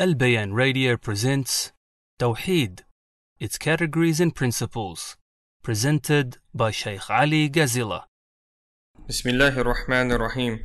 Al-Bayan Radio presents Tawhid, its categories and principles, presented by Shaykh Ali Gazila. Bismillahir Rahmanir Rahim.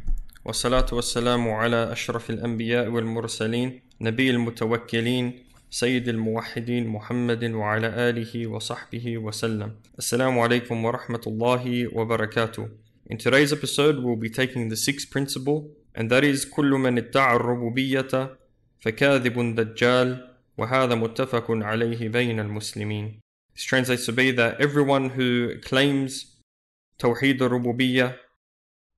Wa salatu wa salamu ala ashrafil anbiya wal mursaleen, nabiyil mutawakkilin, sayyidil muwahhidin Muhammadin wa ala alihi wa sahbihi wa sallam. Assalamu alaykum wa rahmatullahi wa barakatuh. In today's episode, we'll be taking the sixth principle, and that is kullu man idda'a ar-rububiyyah فَكَاذِبٌ دَجَّالٌ وَهَذَا مُتَّفَقٌ عَلَيْهِ بَيْنَ الْمُسْلِمِينَ. This translates to be that everyone who claims Tawhid al-Rububiyyah,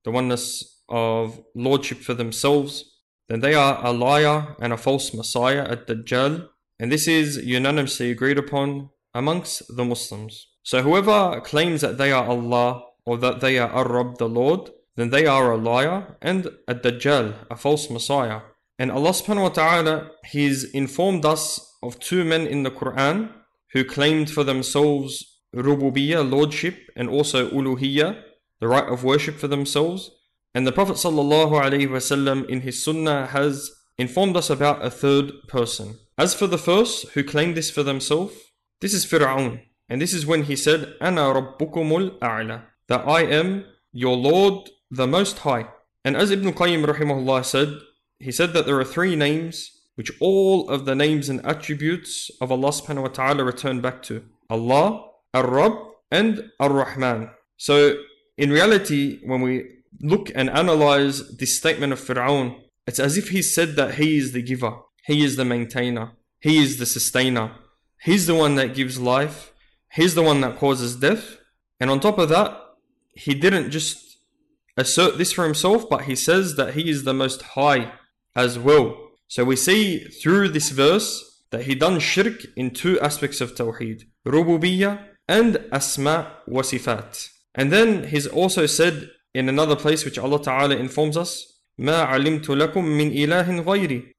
the oneness of lordship for themselves, then they are a liar and a false messiah, ad-Dajjal, and this is unanimously agreed upon amongst the Muslims. So whoever claims that they are Allah or that they are Ar-Rabb, the Lord, then they are a liar and a Dajjal, a false messiah. And Allah subhanahu wa ta'ala, He's informed us of two men in the Quran who claimed for themselves rububiyyah, lordship, and also uluhiyyah, the right of worship for themselves. And the Prophet sallallahu alaihi wasallam in his sunnah has informed us about a third person. As for the first who claimed this for themselves, this is Fir'aun. And this is when he said, Ana rabbukumul a'la, that I am your Lord, the Most High. And as Ibn Qayyim rahimahullah said, he said that there are three names which all of the names and attributes of Allah subhanahu wa ta'ala return back to: Allah, Ar-Rabb, and Ar-Rahman. So in reality, when we look and analyze this statement of Fir'aun, it's as if he said that he is the giver, he is the maintainer, he is the sustainer, he's the one that gives life, he's the one that causes death. And on top of that, he didn't just assert this for himself, but he says that he is the Most High as well. So we see through this verse that he done shirk in two aspects of Tawheed, Rububiyyah and Asma wa Sifat. And then he's also said in another place which Allah Ta'ala informs us, Ma alimtu lakum min ilahin ghayri,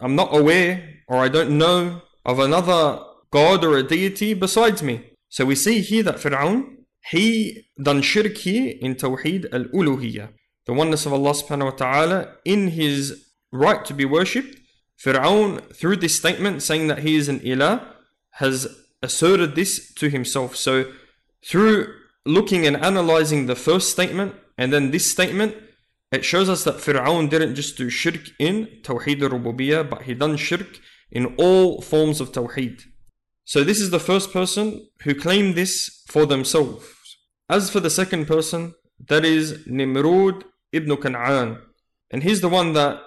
I'm not aware, or I don't know of another God or a deity besides me. So we see here that Fir'aun, he done shirk here in Tawheed al-Uluhiyyah, the oneness of Allah subhanahu wa ta'ala in his right to be worshipped. Fir'aun, through this statement saying that he is an ilah, has asserted this to himself. So through looking and analyzing the first statement and then this statement, it shows us that Fir'aun didn't just do shirk in Tawheed al-Rububiyyah, but he done shirk in all forms of Tawheed. So this is the first person who claimed this for themselves. As for the second person, that is Nimrod Ibn Kan'an, and he's the one that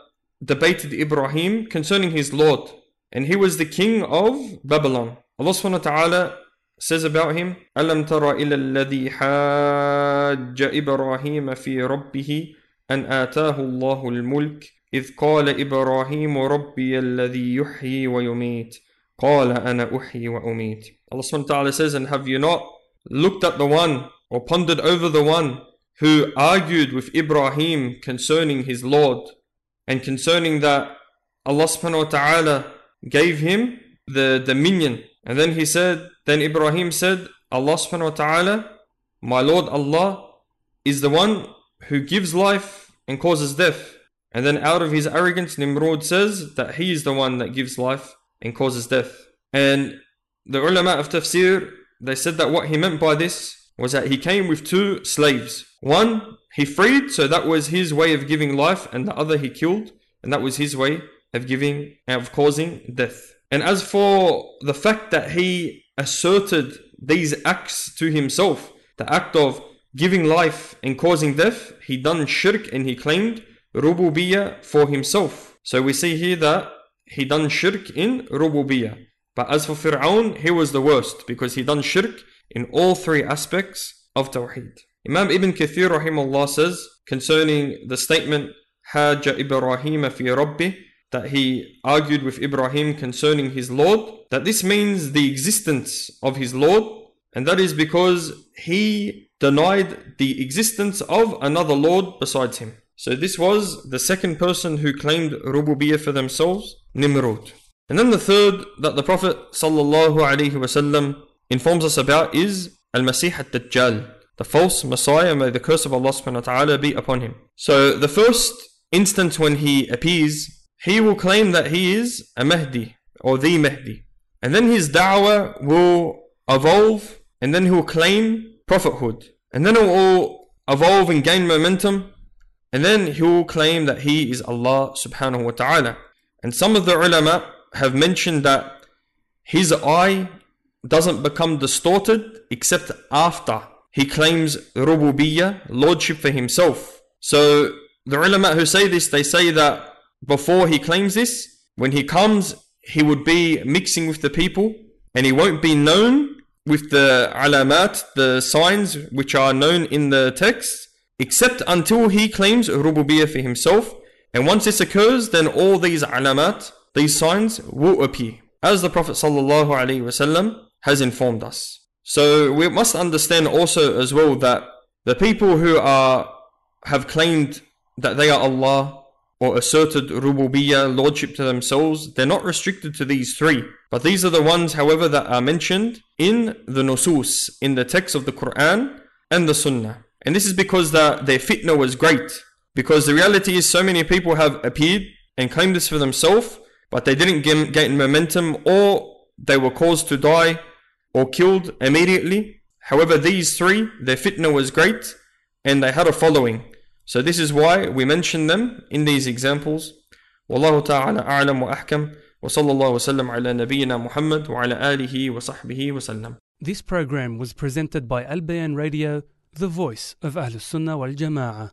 debated Ibrahim concerning his Lord, and he was the king of Babylon. Allah subhanahu wa ta'ala says about him, Alam tara ila alladhi hajja Ibrahim fi rabbih an ataahu Allahu al-mulk idh qala Ibrahim rabbi alladhi yuhyi wa yumit qala ana uhyi wa umit. Allah subhanahu wa ta'ala says, and have you not looked at the one or pondered over the one who argued with Ibrahim concerning his Lord, and concerning that Allah subhanahu wa ta'ala gave him the dominion. And then he said, then Ibrahim said, Allah subhanahu wa ta'ala, my Lord Allah is the one who gives life and causes death. And then out of his arrogance, Nimrod says that he is the one that gives life and causes death. And the ulama of tafsir, they said that what he meant by this was that he came with two slaves. One he freed, so that was his way of giving life, and the other he killed, and that was his way of giving, of causing death. And as for the fact that he asserted these acts to himself, the act of giving life and causing death, he done shirk and he claimed rububiyyah for himself. So we see here that he done shirk in rububiyyah. But as for Fir'aun, he was the worst because he done shirk in all three aspects of Tawheed. Imam Ibn Kathir rahimahullah says concerning the statement Haja Ibrahim fi Rabbi, that he argued with Ibrahim concerning his Lord, that this means the existence of his Lord, and that is because he denied the existence of another Lord besides him. So this was the second person who claimed rububiyyah for themselves, Nimrod. And then the third that the Prophet sallallahu alaihi wasallam informs us about is Al Masih ad-Dajjal, the false messiah, may the curse of Allah subhanahu wa ta'ala be upon him. So the first instance when he appears he will claim that he is a Mahdi or the Mahdi. And then his da'wah will evolve, and then he will claim prophethood. And then it will evolve and gain momentum. And then he will claim that he is Allah subhanahu wa ta'ala. And some of the ulama have mentioned that his eye doesn't become distorted except after he claims rububiyyah, lordship for himself. So the ulama who say this, they say that before he claims this, when he comes, he would be mixing with the people and he won't be known with the alamat, the signs which are known in the text, except until he claims rububiyyah for himself. And once this occurs, then all these alamat, these signs, will appear, as the Prophet ﷺ has informed us. So we must understand also as well that the people who have claimed that they are Allah or asserted rububiyyah, lordship to themselves, they're not restricted to these three. But these are the ones, however, that are mentioned in the nusus, in the text of the Quran and the Sunnah. And this is because their fitna was great. Because the reality is so many people have appeared and claimed this for themselves, but they didn't gain momentum, or they were caused to die or killed immediately. However, these three, their fitna was great and they had a following. So this is why we mention them in these examples. Wallahu ta'ala a'lam wa ahkam. Wa sallallahu wa sallam ala nabiyyina Muhammad wa ala alihi wa sahbihi wa sallam. This program was presented by Al-Bayan Radio, the voice of Ahlus Sunnah wal Jama'ah.